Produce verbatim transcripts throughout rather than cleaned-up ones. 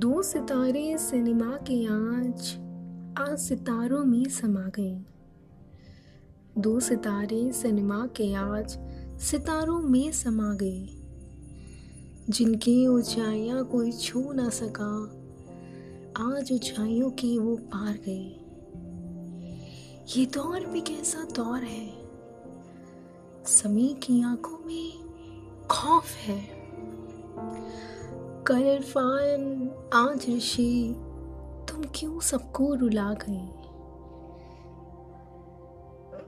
दो सितारे सिनेमा के आज आज सितारों में समा गए। दो सितारे सिनेमा के आज सितारों में समा गए। जिनकी ऊंचाइयां कोई छू ना सका, आज ऊंचाइयों की वो पार गए। ये दौर भी कैसा दौर है, समय की आंखों में खौफ है। कल इरफान आज ऋषि, तुम क्यों सबको रुला गए।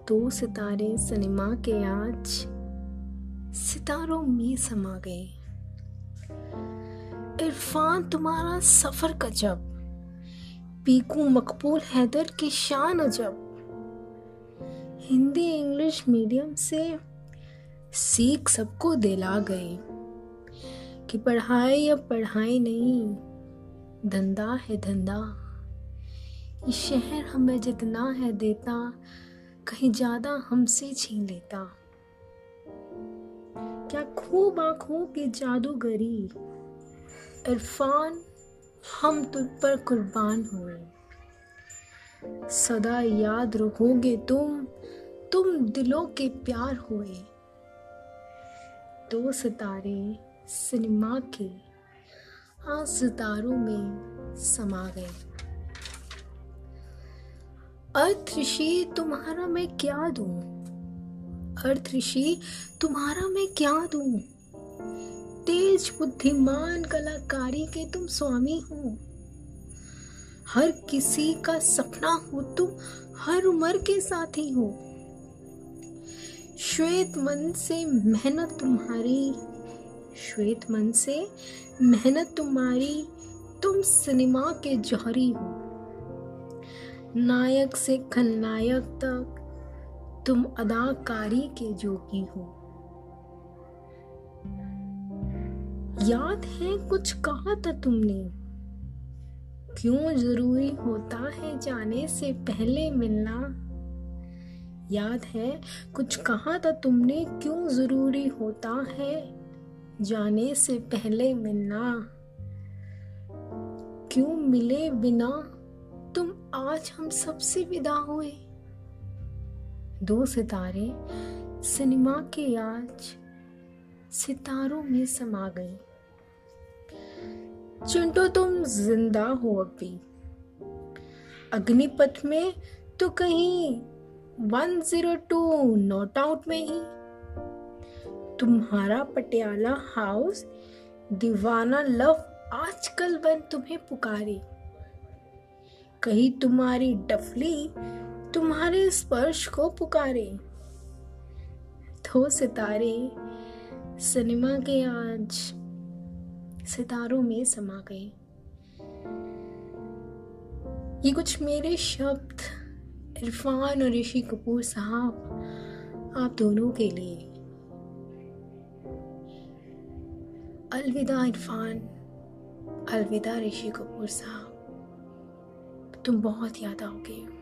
दो सितारे सिनेमा के आज सितारों में समा गए। इरफान तुम्हारा सफर गजब, पीकू मकबूल हैदर की शान अजब। हिंदी इंग्लिश मीडियम से सीख सबको दिला गए कि पढ़ाई अब पढ़ाई नहीं, धंधा है धंधा। ये शहर हमें जितना है देता, कहीं ज्यादा हमसे छीन लेता। क्या खूब आंखों की जादूगरी, इरफान हम तुझ पर कुर्बान हुए। सदा याद रखोगे तुम तुम दिलों के प्यार हुए। दो सितारे सिनेमा के आज सितारों में समा गए। अर्थ ऋषि तुम्हारा मैं क्या दूं, अर्थ ऋषि तुम्हारा मैं क्या दूं। तेज बुद्धिमान कलाकारी के तुम स्वामी हो। हर किसी का सपना हो तुम, हर उम्र के साथी हो। श्वेत मन से मेहनत तुम्हारी, श्वेत मन से मेहनत तुम्हारी। तुम सिनेमा के जौहरी हो। नायक से खलनायक तक तुम अदाकारी के जोगी हो। याद है कुछ कहा था तुमने, क्यों जरूरी होता है जाने से पहले मिलना। याद है कुछ कहा था तुमने, क्यों जरूरी होता है जाने से पहले मिलना। क्यों मिले बिना तुम आज हम सबसे विदा हुए। दो सितारे सिनेमा के आज सितारों में समा गए। चिंटो तुम जिंदा हो अभी, अग्निपथ में तो कहीं one zero two not out में ही। तुम्हारा पटियाला हाउस, दीवाना, लव आज कल बन तुम्हें पुकारे। कहीं तुम्हारी डफली तुम्हारे स्पर्श को पुकारे। दो सितारे सिनेमा के आज सितारों में समा गए। ये कुछ मेरे शब्द इरफान और ऋषि कपूर साहब आप दोनों के लिए। अलविदा इरफान, अलविदा ऋषि कपूर साहब, तुम बहुत याद आओगे।